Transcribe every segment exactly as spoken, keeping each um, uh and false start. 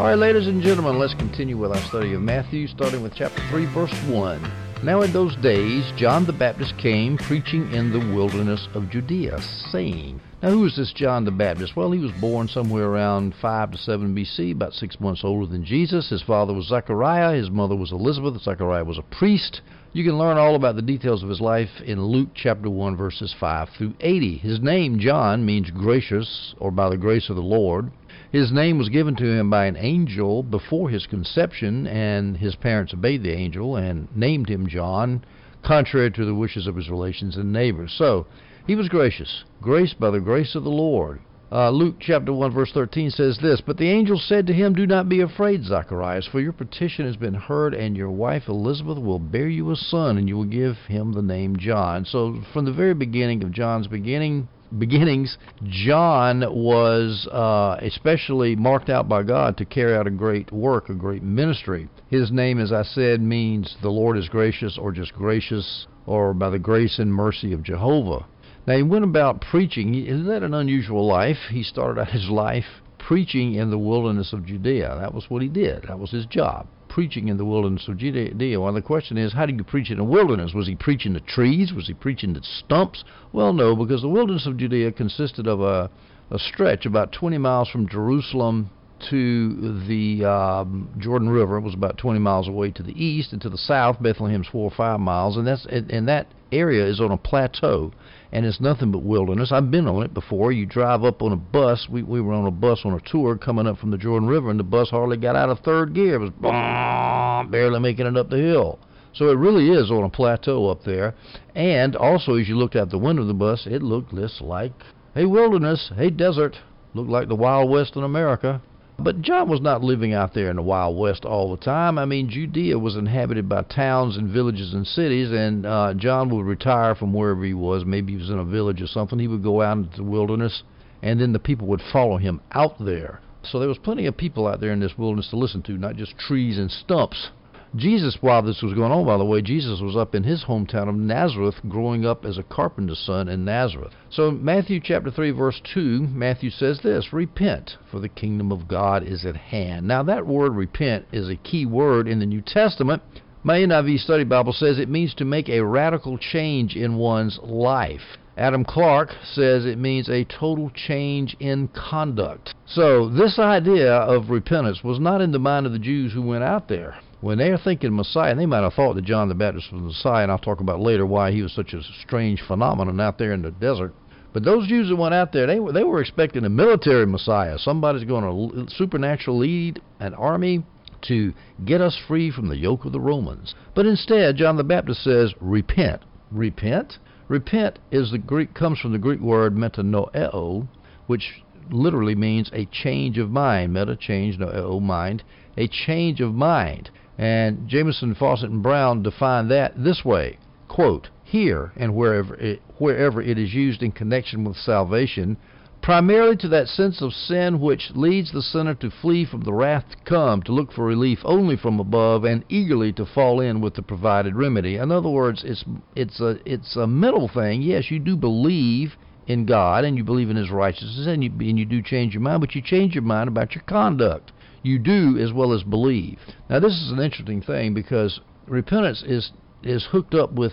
All right, ladies and gentlemen, let's continue with our study of Matthew, starting with chapter three, verse one. Now in those days, John the Baptist came preaching in the wilderness of Judea, saying... Now, who is this John the Baptist? Well, he was born somewhere around five to seven B C, about six months older than Jesus. His father was Zechariah. His mother was Elizabeth. Zechariah was a priest. You can learn all about the details of his life in Luke chapter one, verses five through eighty. His name, John, means gracious, or by the grace of the Lord. His name was given to him by an angel before his conception, and his parents obeyed the angel and named him John, contrary to the wishes of his relations and neighbors. So, he was gracious, graced by the grace of the Lord. Uh, Luke chapter one, verse thirteen says this, But the angel said to him, Do not be afraid, Zacharias, for your petition has been heard, and your wife Elizabeth will bear you a son, and you will give him the name John. So from the very beginning of John's beginning beginnings, John was uh, especially marked out by God to carry out a great work, a great ministry. His name, as I said, means the Lord is gracious, or just gracious, or by the grace and mercy of Jehovah. Now, he went about preaching. He led an unusual life. He started out his life preaching in the wilderness of Judea. That was what he did. That was his job, preaching in the wilderness of Judea. Well, the question is, how do you preach in the wilderness? Was he preaching to trees? Was he preaching to stumps? Well, no, because the wilderness of Judea consisted of a, a stretch about twenty miles from Jerusalem to the um, Jordan River. It was about twenty miles away to the east, and to the south, Bethlehem's four or five miles, and that's and, and that area is on a plateau, and it's nothing but wilderness. I've been on it before. You drive up on a bus. We we were on a bus on a tour coming up from the Jordan River, and the bus hardly got out of third gear. It was barely making it up the hill. So it really is on a plateau up there, and also as you looked out the window of the bus, it looked less like a wilderness, a desert. Looked like the Wild West in America. But John was not living out there in the Wild West all the time. I mean, Judea was inhabited by towns and villages and cities, and uh, John would retire from wherever he was. Maybe he was in a village or something. He would go out into the wilderness, and then the people would follow him out there. So there was plenty of people out there in this wilderness to listen to, not just trees and stumps. Jesus, while this was going on, by the way, Jesus was up in his hometown of Nazareth, growing up as a carpenter's son in Nazareth. So Matthew chapter three, verse two, Matthew says this, Repent, for the kingdom of God is at hand. Now that word repent is a key word in the New Testament. My N I V study Bible says it means to make a radical change in one's life. Adam Clark says it means a total change in conduct. So this idea of repentance was not in the mind of the Jews who went out there. When they are thinking Messiah, they might have thought that John the Baptist was the Messiah, and I'll talk about later why he was such a strange phenomenon out there in the desert. But those Jews that went out there, they were, they were expecting a military Messiah. Somebody's going to supernaturally lead an army to get us free from the yoke of the Romans. But instead, John the Baptist says, repent. Repent? Repent is the Greek, comes from the Greek word metanoeo, which literally means a change of mind. Meta, change, noeo, mind. A change of mind. And Jameson, Fawcett, and Brown define that this way, quote, here and wherever it, wherever it is used in connection with salvation, primarily to that sense of sin which leads the sinner to flee from the wrath to come, to look for relief only from above, and eagerly to fall in with the provided remedy. In other words, it's it's a it's a mental thing. Yes, you do believe in God, and you believe in His righteousness, and you and you do change your mind, but you change your mind about your conduct. You do as well as believe. Now, this is an interesting thing because repentance is is hooked up with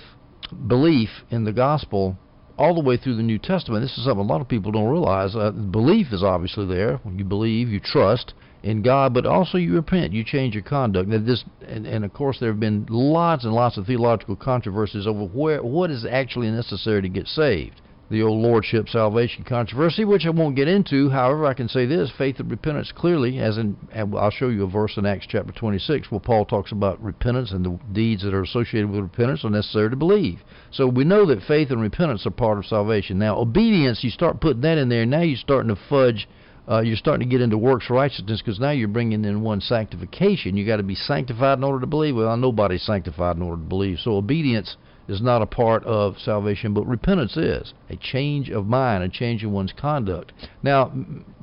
belief in the gospel all the way through the New Testament. This is something a lot of people don't realize. Uh, belief is obviously there. You believe, you trust in God, but also you repent. You change your conduct. Now, this, and, and, of course, there have been lots and lots of theological controversies over where what is actually necessary to get saved. The old lordship salvation controversy, which I won't get into. However, I can say this, faith and repentance clearly, as in, and I'll show you a verse in Acts chapter twenty-six where Paul talks about repentance and the deeds that are associated with repentance are necessary to believe. So we know that faith and repentance are part of salvation. Now, obedience, you start putting that in there, now you're starting to fudge, uh, you're starting to get into works righteousness because now you're bringing in one sanctification. You got to be sanctified in order to believe. Well, nobody's sanctified in order to believe. So obedience is not a part of salvation, but repentance is a change of mind, a change in one's conduct. Now,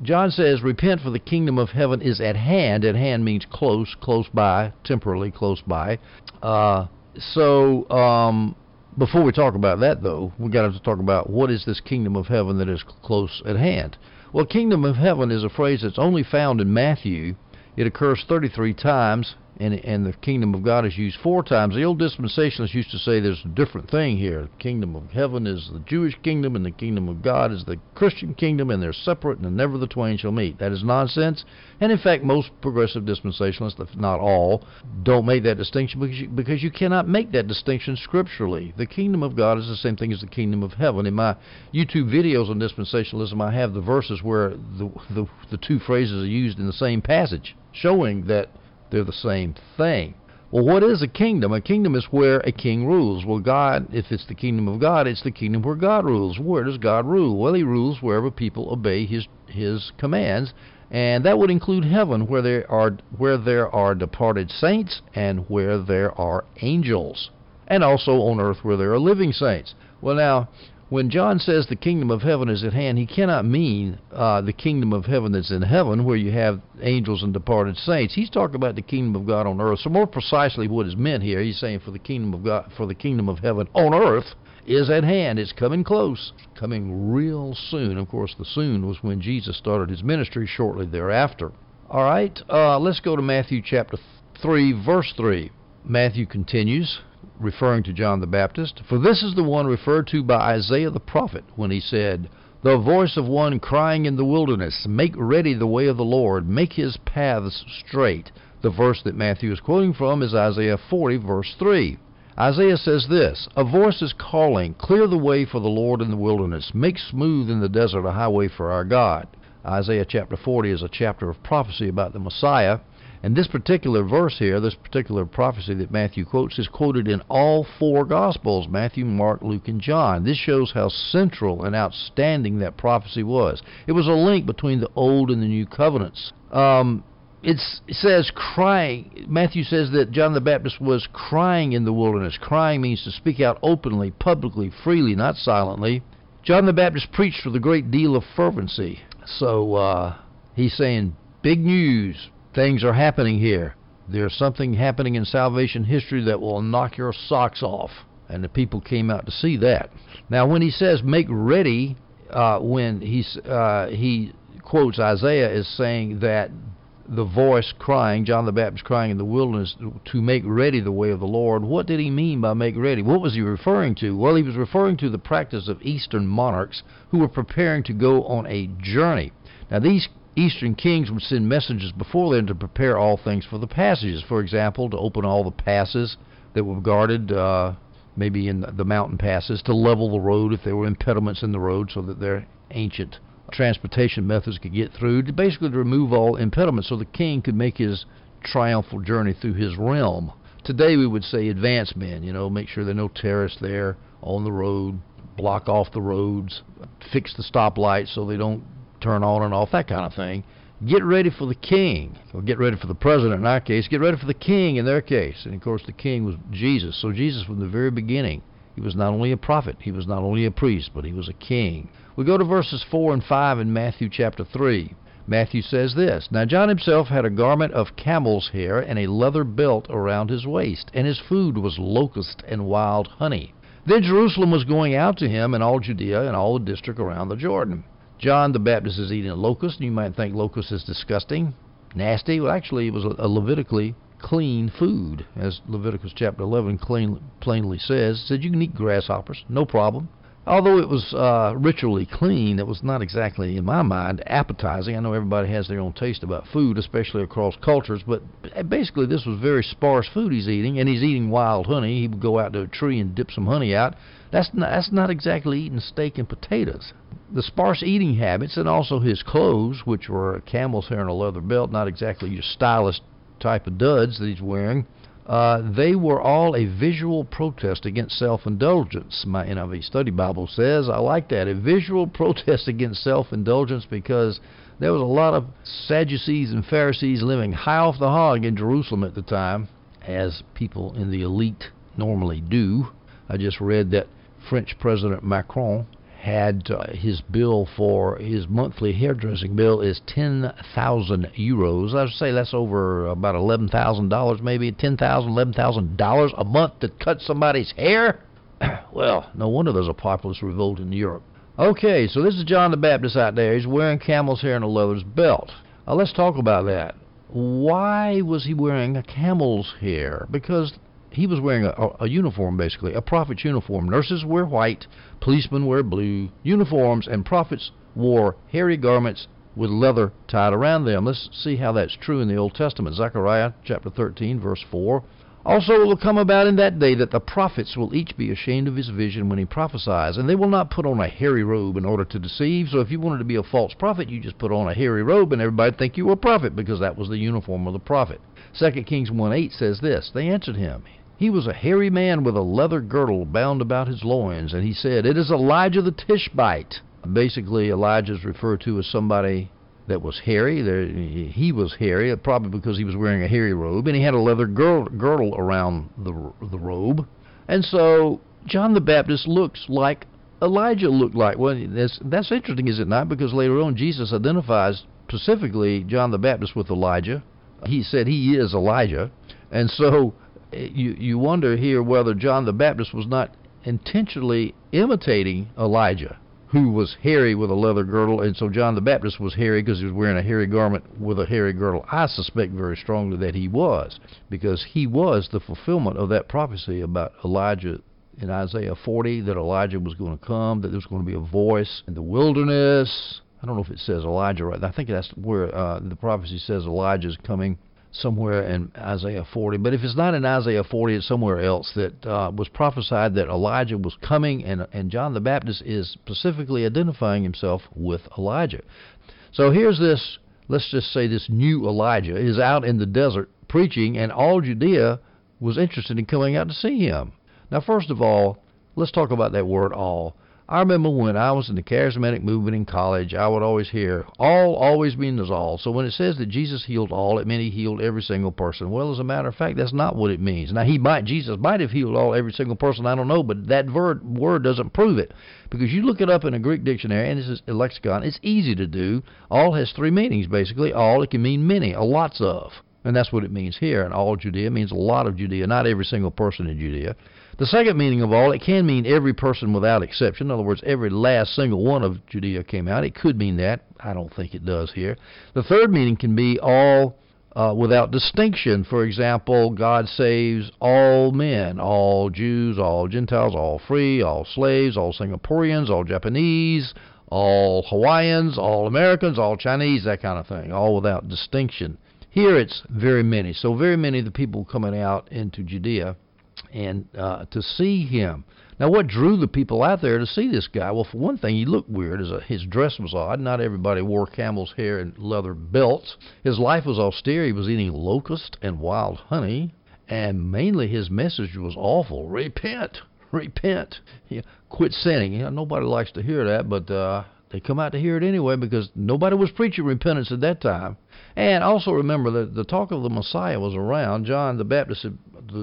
John says, repent for the kingdom of heaven is at hand. At hand means close, close by, temporarily close by. Uh, so, um, before we talk about that, though, we got to talk about what is this kingdom of heaven that is close at hand. Well, kingdom of heaven is a phrase that's only found in Matthew. It occurs thirty-three times, and, and the kingdom of God is used four times. The old dispensationalists used to say there's a different thing here. The kingdom of heaven is the Jewish kingdom, and the kingdom of God is the Christian kingdom, and they're separate, and never the twain shall meet. That is nonsense. And, in fact, most progressive dispensationalists, if not all, don't make that distinction because you, because you cannot make that distinction scripturally. The kingdom of God is the same thing as the kingdom of heaven. In my YouTube videos on dispensationalism, I have the verses where the, the, the two phrases are used in the same passage, showing that they're the same thing. Well, what is a kingdom? A kingdom is where a king rules. Well, God, if it's the kingdom of God, it's the kingdom where God rules. Where does God rule? Well, he rules wherever people obey his his commands, and that would include heaven, where there are where there are departed saints and where there are angels, and also on earth where there are living saints. Well, now, when John says the kingdom of heaven is at hand, he cannot mean uh, the kingdom of heaven that's in heaven where you have angels and departed saints. He's talking about the kingdom of God on earth. So more precisely what is meant here, he's saying for the kingdom of God, for the kingdom of heaven on earth is at hand. It's coming close, coming real soon. Of course, the soon was when Jesus started his ministry shortly thereafter. All right, uh, let's go to Matthew chapter three, verse three. Matthew continues, referring to John the Baptist, "For this is the one referred to by Isaiah the prophet when he said, 'The voice of one crying in the wilderness, make ready the way of the Lord, make his paths straight.'" The verse that Matthew is quoting from is Isaiah forty, verse three. Isaiah says this, "A voice is calling, clear the way for the Lord in the wilderness, make smooth in the desert a highway for our God." Isaiah chapter forty is a chapter of prophecy about the Messiah. And this particular verse here, this particular prophecy that Matthew quotes, is quoted in all four Gospels, Matthew, Mark, Luke, and John. This shows how central and outstanding that prophecy was. It was a link between the Old and the New Covenants. Um, it's, it says crying. Matthew says that John the Baptist was crying in the wilderness. Crying means to speak out openly, publicly, freely, not silently. John the Baptist preached with a great deal of fervency. So uh, he's saying big news. Things are happening here. There's something happening in salvation history that will knock your socks off. And the people came out to see that. Now, when he says make ready, uh, when he's, uh, he quotes Isaiah as saying that the voice crying, John the Baptist crying in the wilderness, to make ready the way of the Lord, what did he mean by make ready? What was he referring to? Well, he was referring to the practice of Eastern monarchs who were preparing to go on a journey. Now, these Eastern kings would send messengers before them to prepare all things for the passages. For example, to open all the passes that were guarded, uh, maybe in the mountain passes, to level the road if there were impediments in the road so that their ancient transportation methods could get through, to basically remove all impediments so the king could make his triumphal journey through his realm. Today we would say advance men, you know, make sure there are no terrorists there on the road, block off the roads, fix the stoplights so they don't turn on and off, that kind of thing. Get ready for the king, or get ready for the president in our case, get ready for the king in their case. And of course the king was Jesus. So Jesus, from the very beginning, he was not only a prophet, he was not only a priest, but he was a king. We go to verses four and five in Matthew chapter three. Matthew says this, "Now John himself had a garment of camel's hair and a leather belt around his waist, and his food was locusts and wild honey. Then Jerusalem was going out to him, and all Judea and all the district around the Jordan." John the Baptist is eating a locust, and you might think locust is disgusting, nasty. Well, actually, it was a Levitically clean food, as Leviticus chapter eleven clean, plainly says. It said you can eat grasshoppers, no problem. Although it was uh, ritually clean, it was not exactly, in my mind, appetizing. I know everybody has their own taste about food, especially across cultures, but basically this was very sparse food he's eating, and he's eating wild honey. He would go out to a tree and dip some honey out. That's not, that's not exactly eating steak and potatoes. The sparse eating habits, and also his clothes, which were a camel's hair and a leather belt, not exactly your stylish type of duds that he's wearing, Uh, they were all a visual protest against self-indulgence. My N I V study Bible says, I like that, a visual protest against self-indulgence, because there was a lot of Sadducees and Pharisees living high off the hog in Jerusalem at the time, as people in the elite normally do. I just read that French President Macron had uh, his bill for his monthly hairdressing bill is ten thousand euros. I would say that's over about eleven thousand dollars, maybe ten thousand dollars, eleven thousand dollars a month to cut somebody's hair. Well, no wonder there's a populist revolt in Europe. Okay, so this is John the Baptist out there. He's wearing camel's hair and a leather's belt. Now, let's talk about that. why was he wearing a camel's hair? Because he was wearing a, a uniform, basically, a prophet's uniform. Nurses wear white, policemen wear blue uniforms, and prophets wore hairy garments with leather tied around them. Let's see how that's true in the Old Testament. Zechariah chapter thirteen, verse four. Also it will come about in that day that the prophets will each be ashamed of his vision when he prophesies, and they will not put on a hairy robe in order to deceive. So if you wanted to be a false prophet, you just put on a hairy robe and everybody would think you were a prophet, because that was the uniform of the prophet. Second Kings one eight says this: They answered him, He was a hairy man with a leather girdle bound about his loins, and he said, It is Elijah the Tishbite. Basically, Elijah is referred to as somebody that was hairy. There, he was hairy, probably because he was wearing a hairy robe, and he had a leather girdle around the the robe. And so John the Baptist looks like Elijah looked like. Well, that's, that's interesting, is it not? Because later on, Jesus identifies specifically John the Baptist with Elijah. He said he is Elijah. And so you, you wonder here whether John the Baptist was not intentionally imitating Elijah, who was hairy with a leather girdle. And so John the Baptist was hairy because he was wearing a hairy garment with a hairy girdle. I suspect very strongly that he was, because he was the fulfillment of that prophecy about Elijah in Isaiah forty, that Elijah was going to come, that there was going to be a voice in the wilderness. I don't know if it says Elijah right. I think that's where uh, the prophecy says Elijah is coming, somewhere in Isaiah forty. But if it's not in Isaiah forty, it's somewhere else that uh, was prophesied that Elijah was coming, and, and John the Baptist is specifically identifying himself with Elijah. So here's this, let's just say this new Elijah is out in the desert preaching, and all Judea was interested in coming out to see him. Now, first of all, let's talk about that word all. I remember when I was in the charismatic movement in college, I would always hear, all always means all. So when it says that Jesus healed all, it meant he healed every single person. Well, as a matter of fact, that's not what it means. Now, he might, Jesus might have healed all, every single person, I don't know, but that word doesn't prove it. Because you look it up in a Greek dictionary, and this is a lexicon, it's easy to do. All has three meanings, basically. All, it can mean many, a lots of. And that's what it means here. And all Judea means a lot of Judea, not every single person in Judea. The second meaning of all, it can mean every person without exception. In other words, every last single one of Judea came out. It could mean that. I don't think it does here. The third meaning can be all uh, without distinction. For example, God saves all men, all Jews, all Gentiles, all free, all slaves, all Singaporeans, all Japanese, all Hawaiians, all Americans, all Chinese, that kind of thing, all without distinction. Here it's very many. So very many of the people coming out into Judea and uh, to see him. Now, what drew the people out there to see this guy? Well, for one thing, he looked weird. His, uh, his dress was odd. Not everybody wore camel's hair and leather belts. His life was austere. He was eating locusts and wild honey. And mainly his message was awful. Repent. Repent. Yeah. Quit sinning. You know, nobody likes to hear that, but uh, they come out to hear it anyway, because nobody was preaching repentance at that time. And also remember that the talk of the Messiah was around. John the Baptist, the,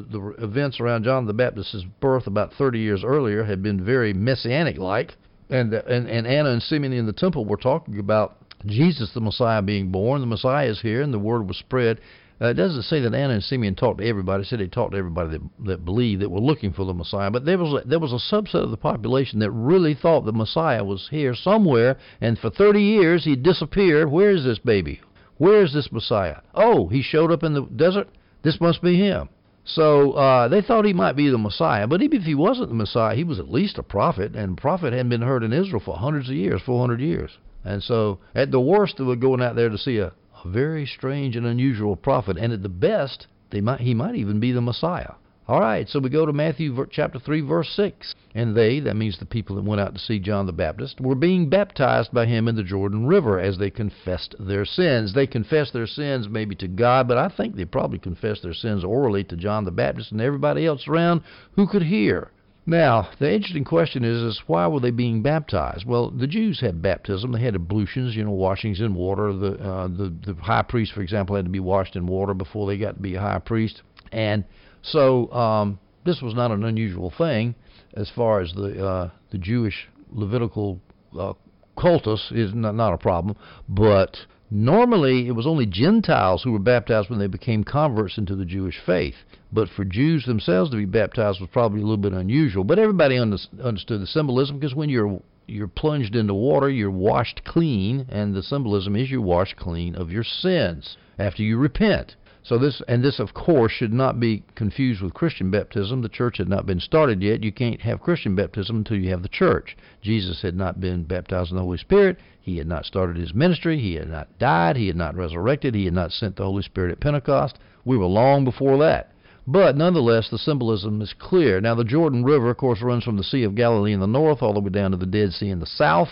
the events around John the Baptist's birth about thirty years earlier had been very messianic-like. And, and, and Anna and Simeon in the temple were talking about Jesus, the Messiah, being born. The Messiah is here, and the word was spread. Uh, it doesn't say that Anna and Simeon talked to everybody. It said they talked to everybody that, that believed, that were looking for the Messiah. But there was, a, there was a subset of the population that really thought the Messiah was here somewhere, and for thirty years he disappeared. Where is this baby? Where is this Messiah? Oh, he showed up in the desert? This must be him. So uh, they thought he might be the Messiah. But even if he wasn't the Messiah, he was at least a prophet, and prophet hadn't been heard in Israel for hundreds of years, four hundred years. And so at the worst, they were going out there to see a, a very strange and unusual prophet. And at the best, they might, he might even be the Messiah. All right, so we go to Matthew chapter three, verse six. And they, that means the people that went out to see John the Baptist, were being baptized by him in the Jordan River as they confessed their sins. They confessed their sins maybe to God, but I think they probably confessed their sins orally to John the Baptist and everybody else around who could hear. Now, the interesting question is, is why were they being baptized? Well, the Jews had baptism. They had ablutions, you know, washings in water. The, uh, the, the high priest, for example, had to be washed in water before they got to be a high priest. And so um, this was not an unusual thing as far as the uh, the Jewish Levitical uh, cultus is not, not a problem. But normally it was only Gentiles who were baptized when they became converts into the Jewish faith. But for Jews themselves to be baptized was probably a little bit unusual. But everybody under, understood the symbolism, because when you're you're plunged into water, you're washed clean, and the symbolism is you're washed clean of your sins after you repent. So this, and this, of course, should not be confused with Christian baptism. The church had not been started yet. You can't have Christian baptism until you have the church. Jesus had not been baptized in the Holy Spirit. He had not started his ministry. He had not died. He had not resurrected. He had not sent the Holy Spirit at Pentecost. We were long before that. But nonetheless, the symbolism is clear. Now, the Jordan River, of course, runs from the Sea of Galilee in the north all the way down to the Dead Sea in the south.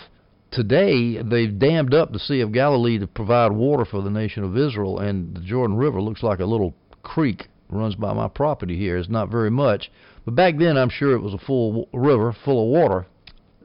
Today, they've dammed up the Sea of Galilee to provide water for the nation of Israel, and the Jordan River looks like a little creek, runs by my property here. It's not very much. But back then, I'm sure it was a full river full of water.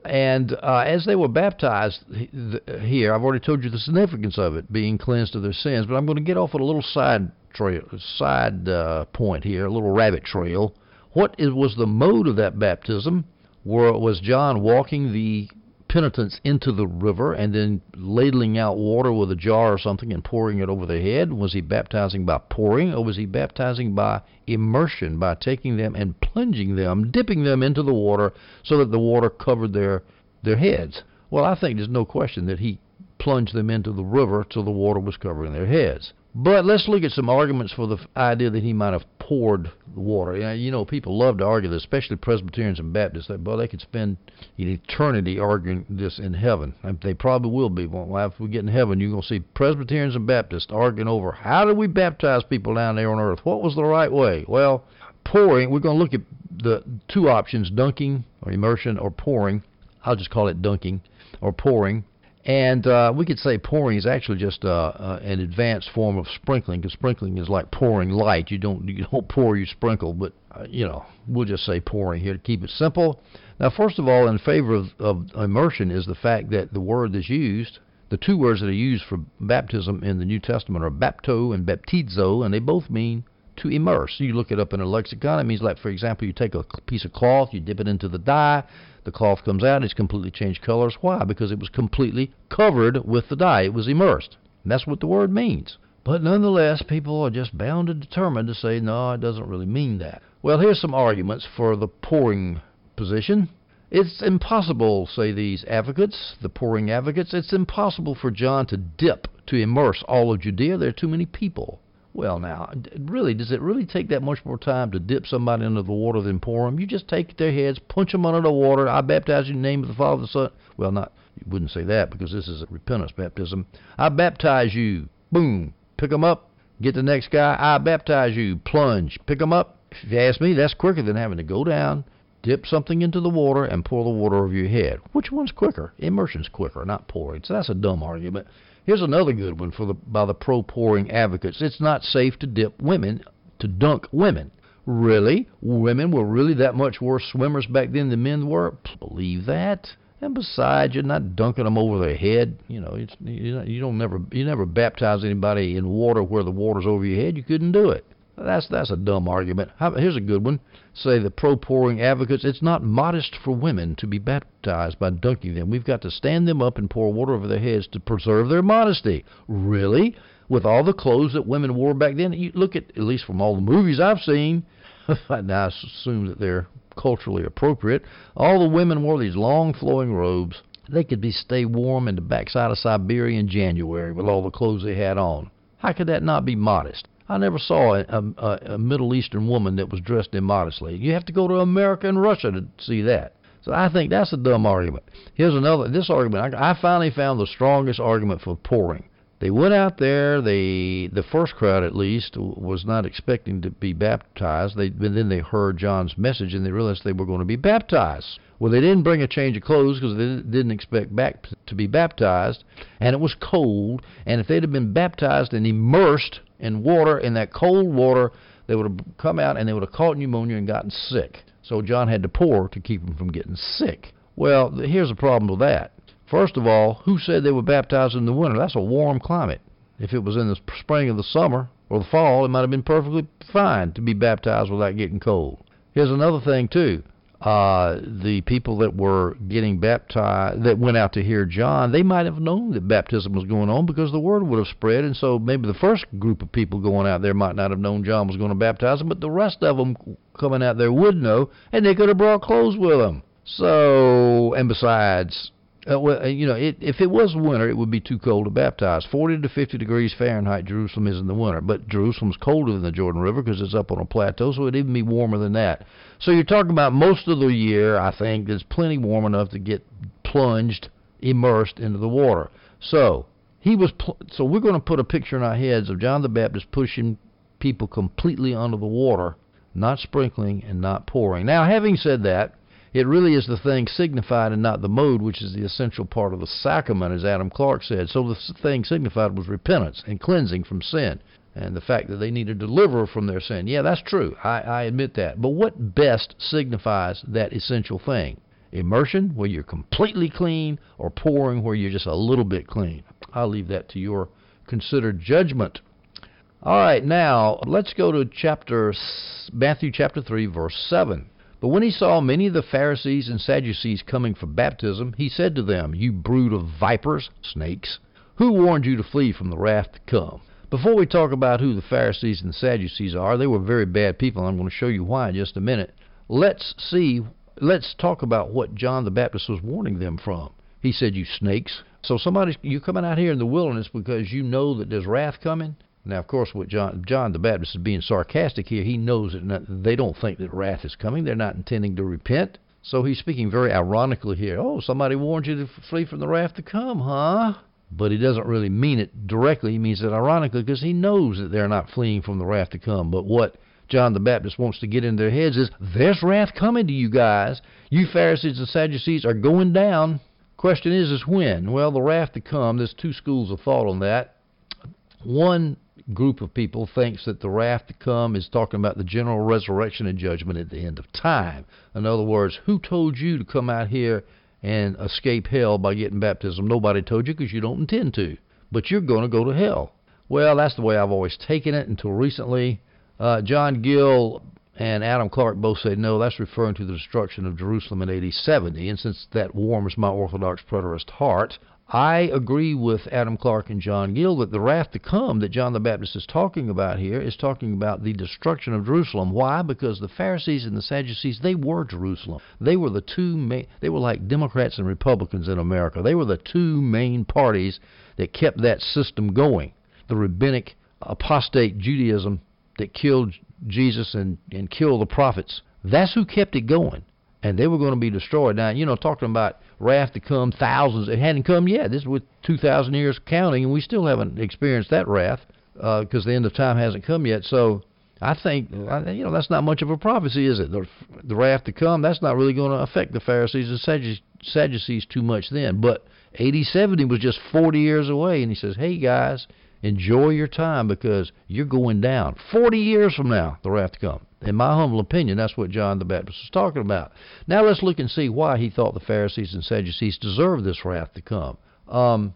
And uh, as they were baptized here, I've already told you the significance of it, being cleansed of their sins. But I'm going to get off on a little side trail, side uh, point here, a little rabbit trail. What is, was the mode of that baptism? Where was John walking the penitents into the river and then ladling out water with a jar or something and pouring it over their head? Was he baptizing by pouring, or was he baptizing by immersion, by taking them and plunging them, dipping them into the water so that the water covered their their heads? Well, I think there's no question that he plunged them into the river till the water was covering their heads. But let's look at some arguments for the idea that he might have poured the water. You know, people love to argue this, especially Presbyterians and Baptists. That, well, they could spend an eternity arguing this in heaven. They probably will be. Well, if we get in heaven, you're going to see Presbyterians and Baptists arguing over how do we baptize people down there on earth? What was the right way? Well, pouring, we're going to look at the two options, dunking or immersion or pouring. I'll just call it dunking or pouring. And uh, we could say pouring is actually just uh, uh, an advanced form of sprinkling, because sprinkling is like pouring light. You don't you don't pour, you sprinkle, but uh, you know, we'll just say pouring here to keep it simple. Now, first of all, in favor of, of immersion is the fact that the word that's used, the two words that are used for baptism in the New Testament are bapto and baptizo, and they both mean to immerse. You look it up in a lexicon. It means, like, for example, you take a piece of cloth, you dip it into the dye, the cloth comes out, it's completely changed colors. Why? Because it was completely covered with the dye. It was immersed. And that's what the word means. But nonetheless, people are just bound and determined to say, no, it doesn't really mean that. Well, here's some arguments for the pouring position. It's impossible, say these advocates, the pouring advocates, it's impossible for John to dip, to immerse all of Judea. There are too many people. Well, now, really, does it really take that much more time to dip somebody into the water than pour them? You just take their heads, punch them under the water. I baptize you in the name of the Father, the Son. Well, not, you wouldn't say that, because this is a repentance baptism. I baptize you. Boom. Pick them up. Get the next guy. I baptize you. Plunge. Pick them up. If you ask me, that's quicker than having to go down, dip something into the water, and pour the water over your head. Which one's quicker? Immersion's quicker, not pouring. So that's a dumb argument. Here's another good one for the, by the pro-pouring advocates. It's not safe to dip women, to dunk women. Really? Women were really that much worse swimmers back then than men were? Believe that? And besides, you're not dunking them over their head. You know, it's, you, you don't never you never baptize anybody in water where the water's over your head. You couldn't do it. That's that's a dumb argument. How, here's a good one. Say the pro-pouring advocates, it's not modest for women to be baptized by dunking them. We've got to stand them up and pour water over their heads to preserve their modesty. Really? With all the clothes that women wore back then? You look at, at least from all the movies I've seen, and I assume that they're culturally appropriate, all the women wore these long flowing robes. They could be stay warm in the backside of Siberia in January with all the clothes they had on. How could that not be modest? I never saw a, a, a Middle Eastern woman that was dressed immodestly. You have to go to America and Russia to see that. So I think that's a dumb argument. Here's another. This argument, I, I finally found the strongest argument for pouring. They went out there. They, the first crowd, at least, was not expecting to be baptized. They, and then they heard John's message, and they realized they were going to be baptized. Well, they didn't bring a change of clothes because they didn't expect back to be baptized, and it was cold. And if they'd have been baptized and immersed in water, in that cold water, they would have come out and they would have caught pneumonia and gotten sick. So John had to pour to keep them from getting sick. Well, here's the problem with that. First of all, who said they were baptized in the winter? That's a warm climate. If it was in the spring of the summer or the fall, it might have been perfectly fine to be baptized without getting cold. Here's another thing, too. Uh, the people that were getting baptized, that went out to hear John, they might have known that baptism was going on because the word would have spread, and so maybe the first group of people going out there might not have known John was going to baptize them, but the rest of them coming out there would know, and they could have brought clothes with them. So, and besides, Uh, well, you know, it, if it was winter, it would be too cold to baptize. forty to fifty degrees Fahrenheit, Jerusalem is in the winter. But Jerusalem's colder than the Jordan River because it's up on a plateau, so it'd even be warmer than that. So you're talking about most of the year, I think, there's plenty warm enough to get plunged, immersed into the water. So he was. Pl- so we're going to put a picture in our heads of John the Baptist pushing people completely under the water, not sprinkling and not pouring. Now, having said that, it really is the thing signified and not the mode, which is the essential part of the sacrament, as Adam Clark said. So the thing signified was repentance and cleansing from sin and the fact that they need a deliverer from their sin. Yeah, that's true. I, I admit that. But what best signifies that essential thing? Immersion, where you're completely clean, or pouring, where you're just a little bit clean? I'll leave that to your considered judgment. All right, now let's go to chapter Matthew chapter three, verse seven. But when he saw many of the Pharisees and Sadducees coming for baptism, he said to them, "You brood of vipers," snakes, "who warned you to flee from the wrath to come?" Before we talk about who the Pharisees and Sadducees are, they were very bad people, and I'm going to show you why in just a minute. Let's see, let's talk about what John the Baptist was warning them from. He said, "You snakes." So somebody's, you're coming out here in the wilderness because you know that there's wrath coming? Now, of course, what John, John the Baptist is being sarcastic here. He knows that not, they don't think that wrath is coming. They're not intending to repent. So he's speaking very ironically here. Oh, somebody warned you to flee from the wrath to come, huh? But he doesn't really mean it directly. He means it ironically because he knows that they're not fleeing from the wrath to come. But what John the Baptist wants to get in their heads is, there's wrath coming to you guys. You Pharisees and Sadducees are going down. Question is, is when? Well, the wrath to come, there's two schools of thought on that. One group of people thinks that the wrath to come is talking about the general resurrection and judgment at the end of time. In other words, who told you to come out here and escape hell by getting baptism? Nobody told you because you don't intend to, but you're going to go to hell. Well, that's the way I've always taken it until recently. Uh, John Gill and Adam Clark both say, no, that's referring to the destruction of Jerusalem in A D seventy, and since that warms my Orthodox preterist heart, I agree with Adam Clark and John Gill that the wrath to come that John the Baptist is talking about here is talking about the destruction of Jerusalem. Why? Because the Pharisees and the Sadducees, they were Jerusalem. They were the two main, they were like Democrats and Republicans in America. They were the two main parties that kept that system going. The rabbinic apostate Judaism that killed Jesus and, and killed the prophets. That's who kept it going. And they were going to be destroyed. Now, you know, talking about wrath to come, thousands, it hadn't come yet. This is with two thousand years counting, and we still haven't experienced that wrath uh, because the end of time hasn't come yet. So I think, you know, that's not much of a prophecy, is it? The, the wrath to come, that's not really going to affect the Pharisees and Saddu- Sadducees too much then. But A D seventy was just forty years away, and he says, hey, guys, enjoy your time because you're going down. forty years from now, the wrath to come. In my humble opinion, that's what John the Baptist was talking about. Now let's look and see why he thought the Pharisees and Sadducees deserved this wrath to come. Um,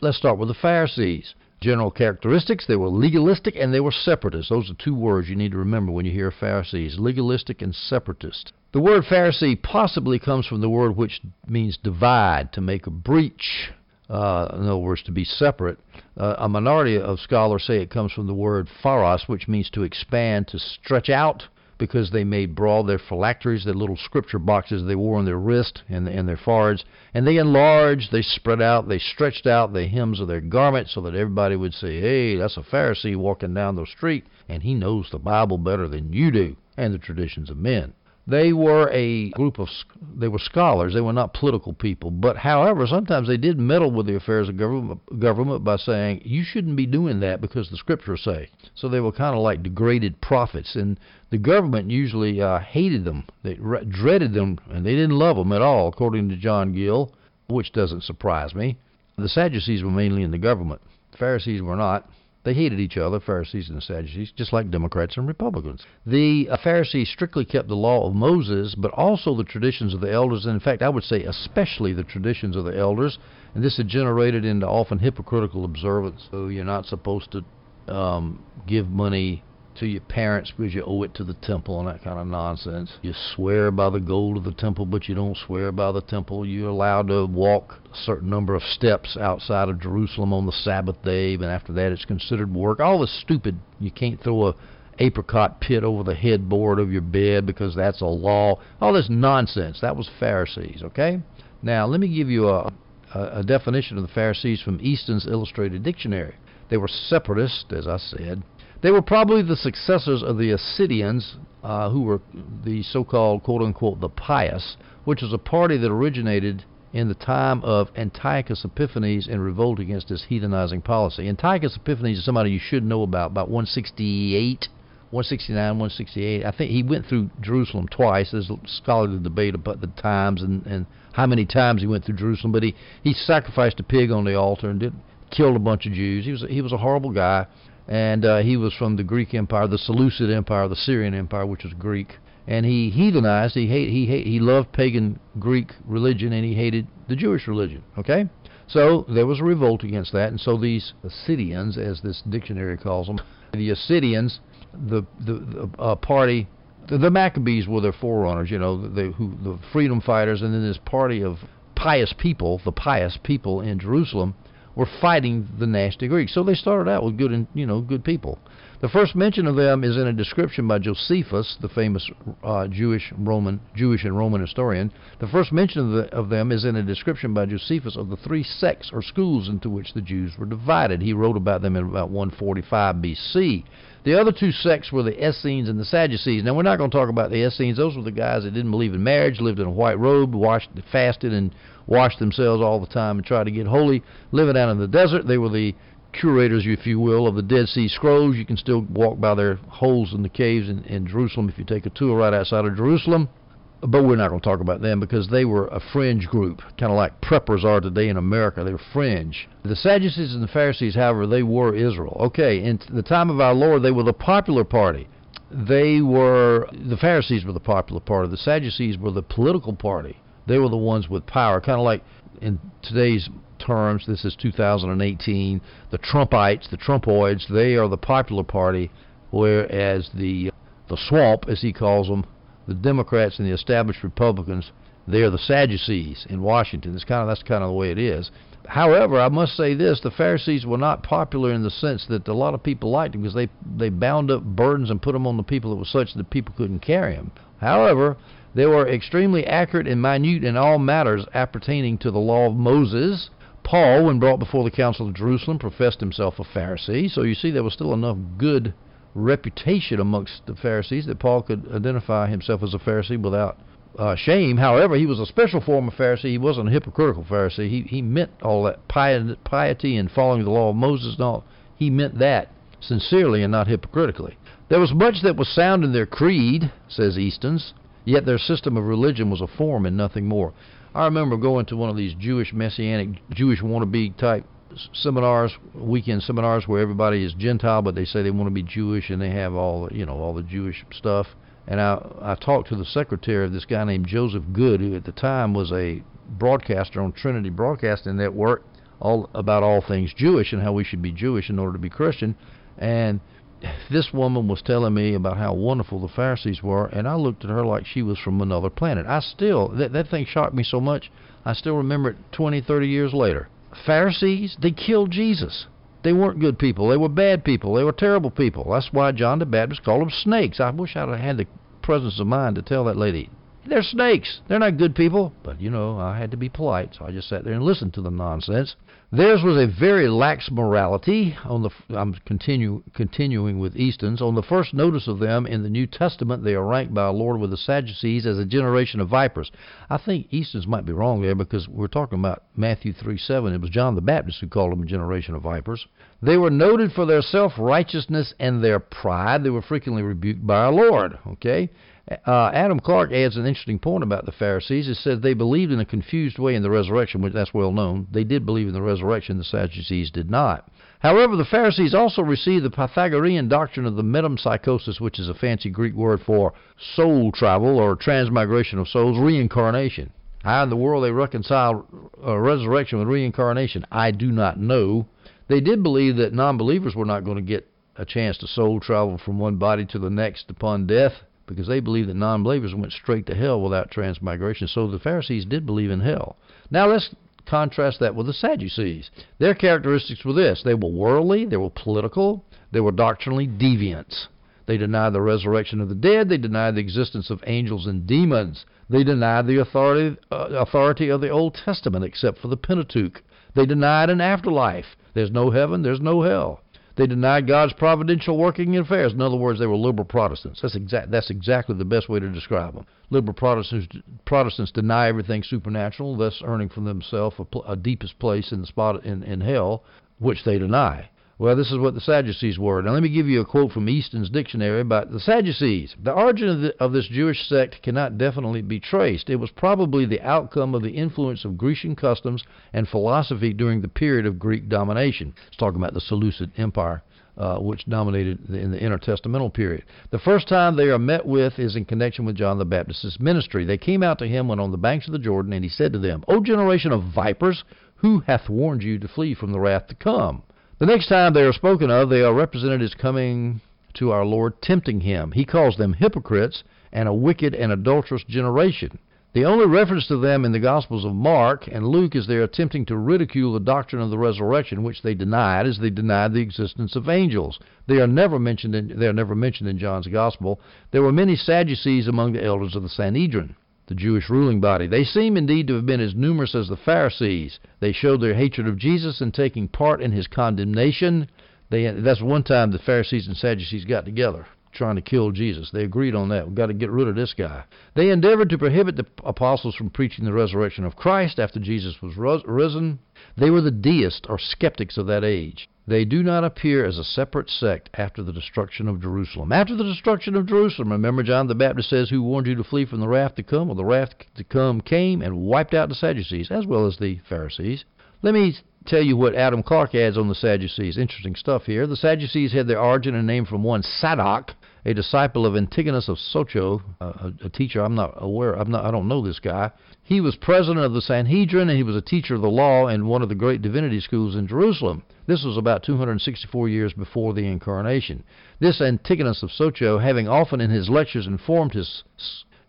let's start with the Pharisees. General characteristics, they were legalistic and they were separatist. Those are two words you need to remember when you hear Pharisees, legalistic and separatist. The word Pharisee possibly comes from the word which means divide, to make a breach. Uh, in other words, to be separate. Uh, a minority of scholars say it comes from the word pharos, which means to expand, to stretch out, because they made broad their phylacteries, their little scripture boxes they wore on their wrist and, and their foreheads, and they enlarged, they spread out, they stretched out the hems of their garments so that everybody would say, hey, that's a Pharisee walking down the street, and he knows the Bible better than you do and the traditions of men. They were a group of, they were scholars, they were not political people. But, however, sometimes they did meddle with the affairs of government, government by saying, you shouldn't be doing that because the scriptures say. So they were kind of like degraded prophets. And the government usually uh, hated them. They re- dreaded them, and they didn't love them at all, according to John Gill, which doesn't surprise me. The Sadducees were mainly in the government. Pharisees were not. They hated each other, Pharisees and Sadducees, just like Democrats and Republicans. The uh, Pharisees strictly kept the law of Moses, but also the traditions of the elders, and in fact, I would say especially the traditions of the elders, and this had generated into often hypocritical observance. So you're not supposed to um, give money to your parents because you owe it to the temple and that kind of nonsense. You swear by the gold of the temple, but you don't swear by the temple. You're allowed to walk a certain number of steps outside of Jerusalem on the Sabbath day, and after that it's considered work. All this stupid, you can't throw a apricot pit over the headboard of your bed because that's a law. All this nonsense. That was Pharisees, okay? Now, let me give you a, a definition of the Pharisees from Easton's Illustrated Dictionary. They were separatists, as I said. They were probably the successors of the Essenes, uh, who were the so-called, quote-unquote, the pious, which was a party that originated in the time of Antiochus Epiphanes in revolt against his heathenizing policy. Antiochus Epiphanes is somebody you should know about, about one sixty-eight, one sixty-nine, one sixty-eight. I think he went through Jerusalem twice. There's a scholarly debate about the times and, and how many times he went through Jerusalem, but he, he sacrificed a pig on the altar and did, killed a bunch of Jews. He was, he was a horrible guy, and uh, he was from the Greek Empire, the Seleucid Empire, the Syrian Empire, which was Greek. And he heathenized, he hate, he hate, he loved pagan Greek religion, and he hated the Jewish religion, okay? So there was a revolt against that, and so these Essenes, as this dictionary calls them, the Essenes, the, the, the uh, party, the, the Maccabees were their forerunners, you know, the, who, the freedom fighters, and then this party of pious people, the pious people in Jerusalem, were fighting the nasty Greeks. So they started out with good, and you know, good people. The first mention of them is in a description by Josephus, the famous uh, Jewish Roman, Jewish and Roman historian. The first mention of, the, of them is in a description by Josephus of the three sects or schools into which the Jews were divided. He wrote about them in about one forty-five B C. The other two sects were the Essenes and the Sadducees. Now, we're not going to talk about the Essenes. Those were the guys that didn't believe in marriage, lived in a white robe, washed, fasted, and washed themselves all the time and tried to get holy, living out in the desert. They were the curators, if you will, of the Dead Sea Scrolls. You can still walk by their holes in the caves in, in Jerusalem if you take a tour right outside of Jerusalem. But we're not going to talk about them because they were a fringe group, kind of like preppers are today in America. They were fringe. The Sadducees and the Pharisees, however, they were Israel. Okay, in the time of our Lord, they were the popular party. They were, the Pharisees were the popular party. The Sadducees were the political party. They were the ones with power, kind of like in today's terms, this is two thousand eighteen, the Trumpites, the Trumpoids, they are the popular party, whereas the the swamp, as he calls them, the Democrats and the established Republicans, they are the Sadducees in Washington. It's kind of, that's kind of the way it is. However, I must say this, the Pharisees were not popular in the sense that a lot of people liked them because they, they bound up burdens and put them on the people that were such that people couldn't carry them. However, they were extremely accurate and minute in all matters appertaining to the law of Moses. Paul, when brought before the Council of Jerusalem, professed himself a Pharisee. So you see there was still enough good reputation amongst the Pharisees that Paul could identify himself as a Pharisee without uh, shame. However, he was a special form of Pharisee. He wasn't a hypocritical Pharisee. He he meant all that piety and following the law of Moses and all. He meant that sincerely and not hypocritically. There was much that was sound in their creed, says Easton's, yet their system of religion was a form and nothing more. I remember going to one of these Jewish messianic, Jewish wannabe type seminars, weekend seminars where everybody is Gentile, but they say they want to be Jewish and they have all, you know, all the Jewish stuff. And I, I talked to the secretary of this guy named Joseph Good, who at the time was a broadcaster on Trinity Broadcasting Network, all about all things Jewish and how we should be Jewish in order to be Christian. And this woman was telling me about how wonderful the Pharisees were, and I looked at her like she was from another planet. I still, that, that thing shocked me so much, I still remember it twenty, thirty years later. Pharisees, they killed Jesus. They weren't good people. They were bad people. They were terrible people. That's why John the Baptist called them snakes. I wish I'd have had the presence of mind to tell that lady, they're snakes. They're not good people. But, you know, I had to be polite, so I just sat there and listened to the nonsense. Theirs was a very lax morality. On the, I'm continue, continuing with Easton's. On the first notice of them in the New Testament, they are ranked by our Lord with the Sadducees as a generation of vipers. I think Easton's might be wrong there because we're talking about Matthew three seven. It was John the Baptist who called them a generation of vipers. They were noted for their self-righteousness and their pride. They were frequently rebuked by our Lord, okay? Uh, Adam Clark adds an interesting point about the Pharisees. It says they believed in a confused way in the resurrection, which that's well known. They did believe in the resurrection. The Sadducees did not. However, the Pharisees also received the Pythagorean doctrine of the metempsychosis, which is a fancy Greek word for soul travel or transmigration of souls, reincarnation. How in the world they reconcile uh, resurrection with reincarnation, I do not know. They did believe that non-believers were not going to get a chance to soul travel from one body to the next upon death, because they believed that non-believers went straight to hell without transmigration, so the Pharisees did believe in hell. Now let's contrast that with the Sadducees. Their characteristics were this. They were worldly, they were political, they were doctrinally deviants. They deny the resurrection of the dead. They deny the existence of angels and demons. They deny the authority, uh, authority of the Old Testament except for the Pentateuch. They denied an afterlife. There's no heaven. There's no hell. They denied God's providential working in affairs. In other words, they were liberal Protestants. That's, exa- that's exactly the best way to describe them. Liberal Protestants, Protestants deny everything supernatural, thus earning for themselves a, pl- a deepest place in the spot in, in hell, which they deny. Well, this is what the Sadducees were. Now, let me give you a quote from Easton's Dictionary about the Sadducees. The origin of, the, of this Jewish sect cannot definitely be traced. It was probably the outcome of the influence of Grecian customs and philosophy during the period of Greek domination. It's talking about the Seleucid Empire, uh, which dominated in the intertestamental period. The first time they are met with is in connection with John the Baptist's ministry. They came out to him when on the banks of the Jordan, and he said to them, "O generation of vipers, who hath warned you to flee from the wrath to come?" The next time they are spoken of, they are represented as coming to our Lord, tempting him. He calls them hypocrites and a wicked and adulterous generation. The only reference to them in the Gospels of Mark and Luke is they are attempting to ridicule the doctrine of the resurrection, which they denied, as they denied the existence of angels. They are never mentioned in, they are never mentioned in John's Gospel. There were many Sadducees among the elders of the Sanhedrin, the Jewish ruling body. They seem indeed to have been as numerous as the Pharisees. They showed their hatred of Jesus in taking part in his condemnation. They, that's one time the Pharisees and Sadducees got together, trying to kill Jesus. They agreed on that. We've got to get rid of this guy. They endeavored to prohibit the apostles from preaching the resurrection of Christ after Jesus was risen. They were the deists or skeptics of that age. They do not appear as a separate sect after the destruction of Jerusalem. After the destruction of Jerusalem, remember John the Baptist says, "Who warned you to flee from the wrath to come?" Well, the wrath to come came and wiped out the Sadducees as well as the Pharisees. Let me tell you what Adam Clark adds on the Sadducees. Interesting stuff here. The Sadducees had their origin and name from one Sadoc, a disciple of Antigonus of Socho, a, a teacher. I'm not aware. I'm not. I don't know this guy. He was president of the Sanhedrin, and he was a teacher of the law in one of the great divinity schools in Jerusalem. This was about two hundred sixty-four years before the Incarnation. This Antigonus of Socho, having often in his lectures informed his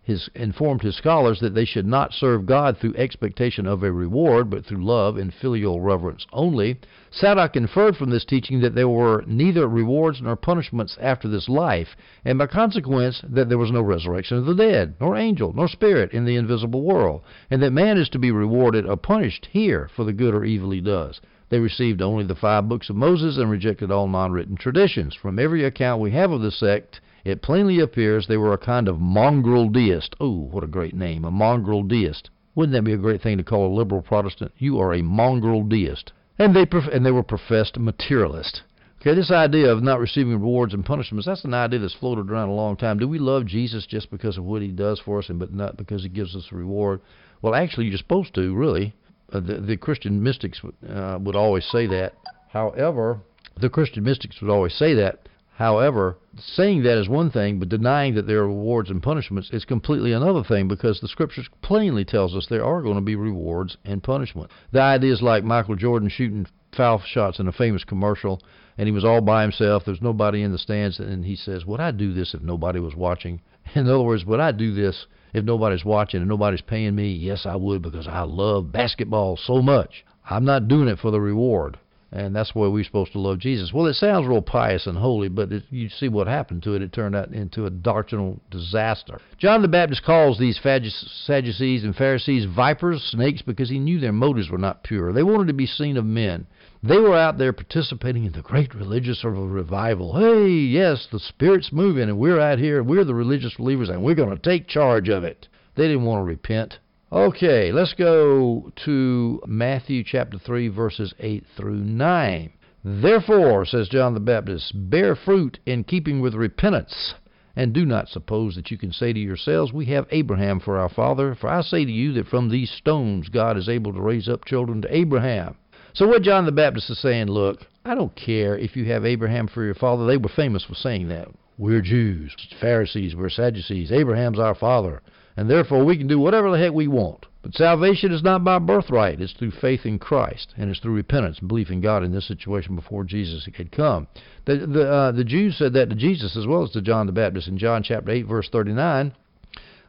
His, informed his scholars that they should not serve God through expectation of a reward, but through love and filial reverence only. Sadoc inferred from this teaching that there were neither rewards nor punishments after this life, and by consequence that there was no resurrection of the dead, nor angel, nor spirit in the invisible world, and that man is to be rewarded or punished here for the good or evil he does. They received only the five books of Moses and rejected all non-written traditions. From every account we have of the sect, it plainly appears they were a kind of mongrel deist. Oh, what a great name, a mongrel deist. Wouldn't that be a great thing to call a liberal Protestant? You are a mongrel deist. And they prof- and they were professed materialists. Okay, this idea of not receiving rewards and punishments, that's an idea that's floated around a long time. Do we love Jesus just because of what he does for us, and but not because he gives us a reward? Well, actually, you're supposed to, really. Uh, the, the Christian mystics uh, would always say that. However, the Christian mystics would always say that. However, saying that is one thing, but denying that there are rewards and punishments is completely another thing, because the Scriptures plainly tells us there are going to be rewards and punishment. The idea is like Michael Jordan shooting foul shots in a famous commercial, and he was all by himself. There's nobody in the stands, and he says, "Would I do this if nobody was watching?" In other words, would I do this if nobody's watching and nobody's paying me? Yes, I would, because I love basketball so much. I'm not doing it for the reward. And that's why we're supposed to love Jesus. Well, it sounds real pious and holy, but it, you see what happened to it. It turned out into a doctrinal disaster. John the Baptist calls these Sadducees and Pharisees vipers, snakes, because he knew their motives were not pure. They wanted to be seen of men. They were out there participating in the great religious revival. Hey, yes, the Spirit's moving, and we're out here. We're the religious believers, and we're going to take charge of it. They didn't want to repent. Okay, let's go to Matthew chapter three, verses eight through nine. "Therefore, says John the Baptist, bear fruit in keeping with repentance, and do not suppose that you can say to yourselves, we have Abraham for our father. For I say to you that from these stones God is able to raise up children to Abraham." So what John the Baptist is saying, look, I don't care if you have Abraham for your father. They were famous for saying that. We're Jews, Pharisees, we're Sadducees. Abraham's our father. And therefore, we can do whatever the heck we want. But salvation is not by birthright. It's through faith in Christ, and it's through repentance, belief in God in this situation before Jesus had come. The the, uh, the Jews said that to Jesus as well as to John the Baptist. In John chapter eight, verse thirty-nine,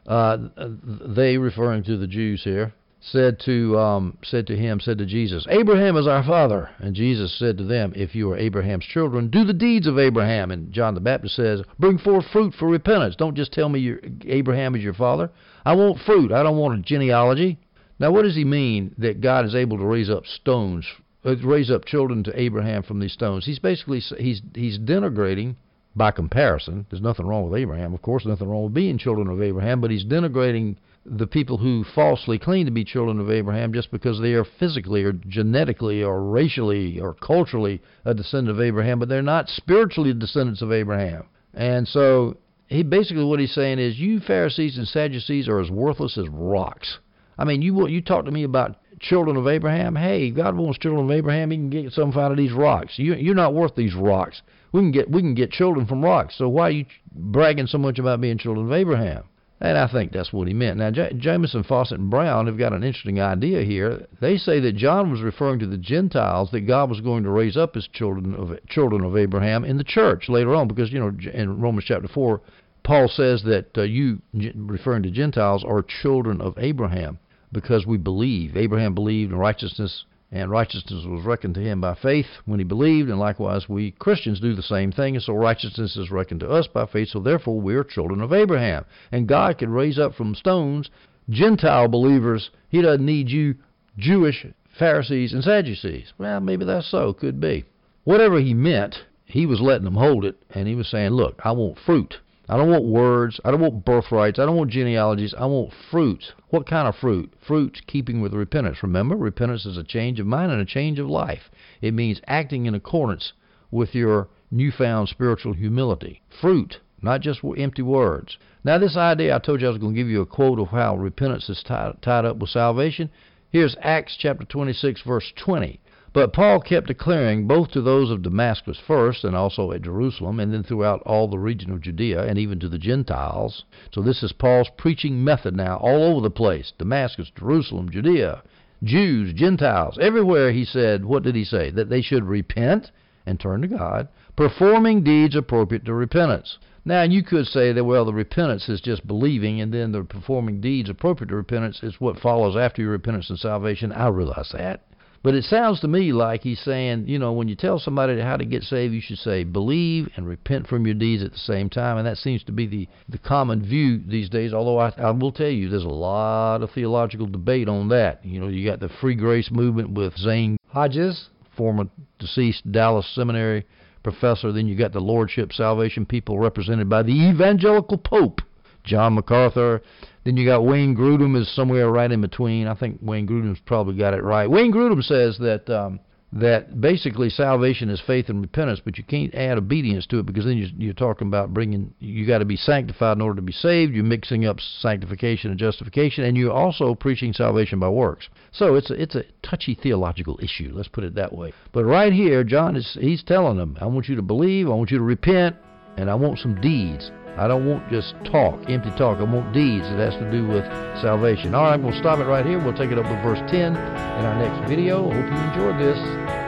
uh, they, referring to the Jews here, said to um, said to him, said to Jesus, "Abraham is our father." And Jesus said to them, "If you are Abraham's children, do the deeds of Abraham." And John the Baptist says, "Bring forth fruit for repentance." Don't just tell me your Abraham is your father. I want fruit. I don't want a genealogy. Now, what does he mean that God is able to raise up stones, uh, raise up children to Abraham from these stones? He's basically he's he's denigrating. By comparison, there's nothing wrong with Abraham. Of course, nothing wrong with being children of Abraham, but he's denigrating the people who falsely claim to be children of Abraham just because they are physically or genetically or racially or culturally a descendant of Abraham, but they're not spiritually descendants of Abraham. And so he basically what he's saying is, you Pharisees and Sadducees are as worthless as rocks. I mean, you you talk to me about children of Abraham. Hey, God wants children of Abraham. He can get some out of these rocks. You, you're not worth these rocks. We can get we can get children from rocks. So why are you bragging so much about being children of Abraham? And I think that's what he meant. Now, J- Jameson, Fawcett, and Brown have got an interesting idea here. They say that John was referring to the Gentiles that God was going to raise up as children of children of Abraham in the church later on, because you know in Romans chapter four, Paul says that uh, you, referring to Gentiles, are children of Abraham because we believe. Abraham believed in righteousness, and righteousness was reckoned to him by faith when he believed, and likewise we Christians do the same thing, and so righteousness is reckoned to us by faith, so therefore we are children of Abraham. And God can raise up from stones Gentile believers. He doesn't need you Jewish Pharisees and Sadducees. Well, maybe that's so. Could be. Whatever he meant, he was letting them hold it, and he was saying, look, I want fruit. I don't want words. I don't want birthrights. I don't want genealogies. I want fruits. What kind of fruit? Fruits keeping with repentance. Remember, repentance is a change of mind and a change of life. It means acting in accordance with your newfound spiritual humility. Fruit, not just empty words. Now, this idea, I told you I was going to give you a quote of how repentance is tied, tied up with salvation. Here's Acts chapter twenty-six, verse twenty. But Paul kept declaring both to those of Damascus first and also at Jerusalem and then throughout all the region of Judea and even to the Gentiles. So this is Paul's preaching method now all over the place. Damascus, Jerusalem, Judea, Jews, Gentiles. Everywhere he said, what did he say? That they should repent and turn to God, performing deeds appropriate to repentance. Now, you could say that, well, the repentance is just believing, and then the performing deeds appropriate to repentance is what follows after your repentance and salvation. I realize that. But it sounds to me like he's saying, you know, when you tell somebody how to get saved, you should say believe and repent from your deeds at the same time. And that seems to be the, the common view these days, although I, I will tell you there's a lot of theological debate on that. You know, you got the free grace movement with Zane Hodges, former deceased Dallas Seminary professor. Then you got the Lordship Salvation people represented by the evangelical Pope, John MacArthur. Then you got Wayne Grudem is somewhere right in between. I think Wayne Grudem's probably got it right. Wayne Grudem says that um, that basically salvation is faith and repentance, but you can't add obedience to it because then you're, you're talking about bringing, you got to be sanctified in order to be saved. You're mixing up sanctification and justification, and you're also preaching salvation by works. So it's a, it's a touchy theological issue. Let's put it that way. But right here, John is he's telling them, I want you to believe, I want you to repent, and I want some deeds. I don't want just talk, empty talk. I want deeds. It has to do with salvation. All right, we'll stop it right here. We'll take it up with verse ten in our next video. I hope you enjoyed this.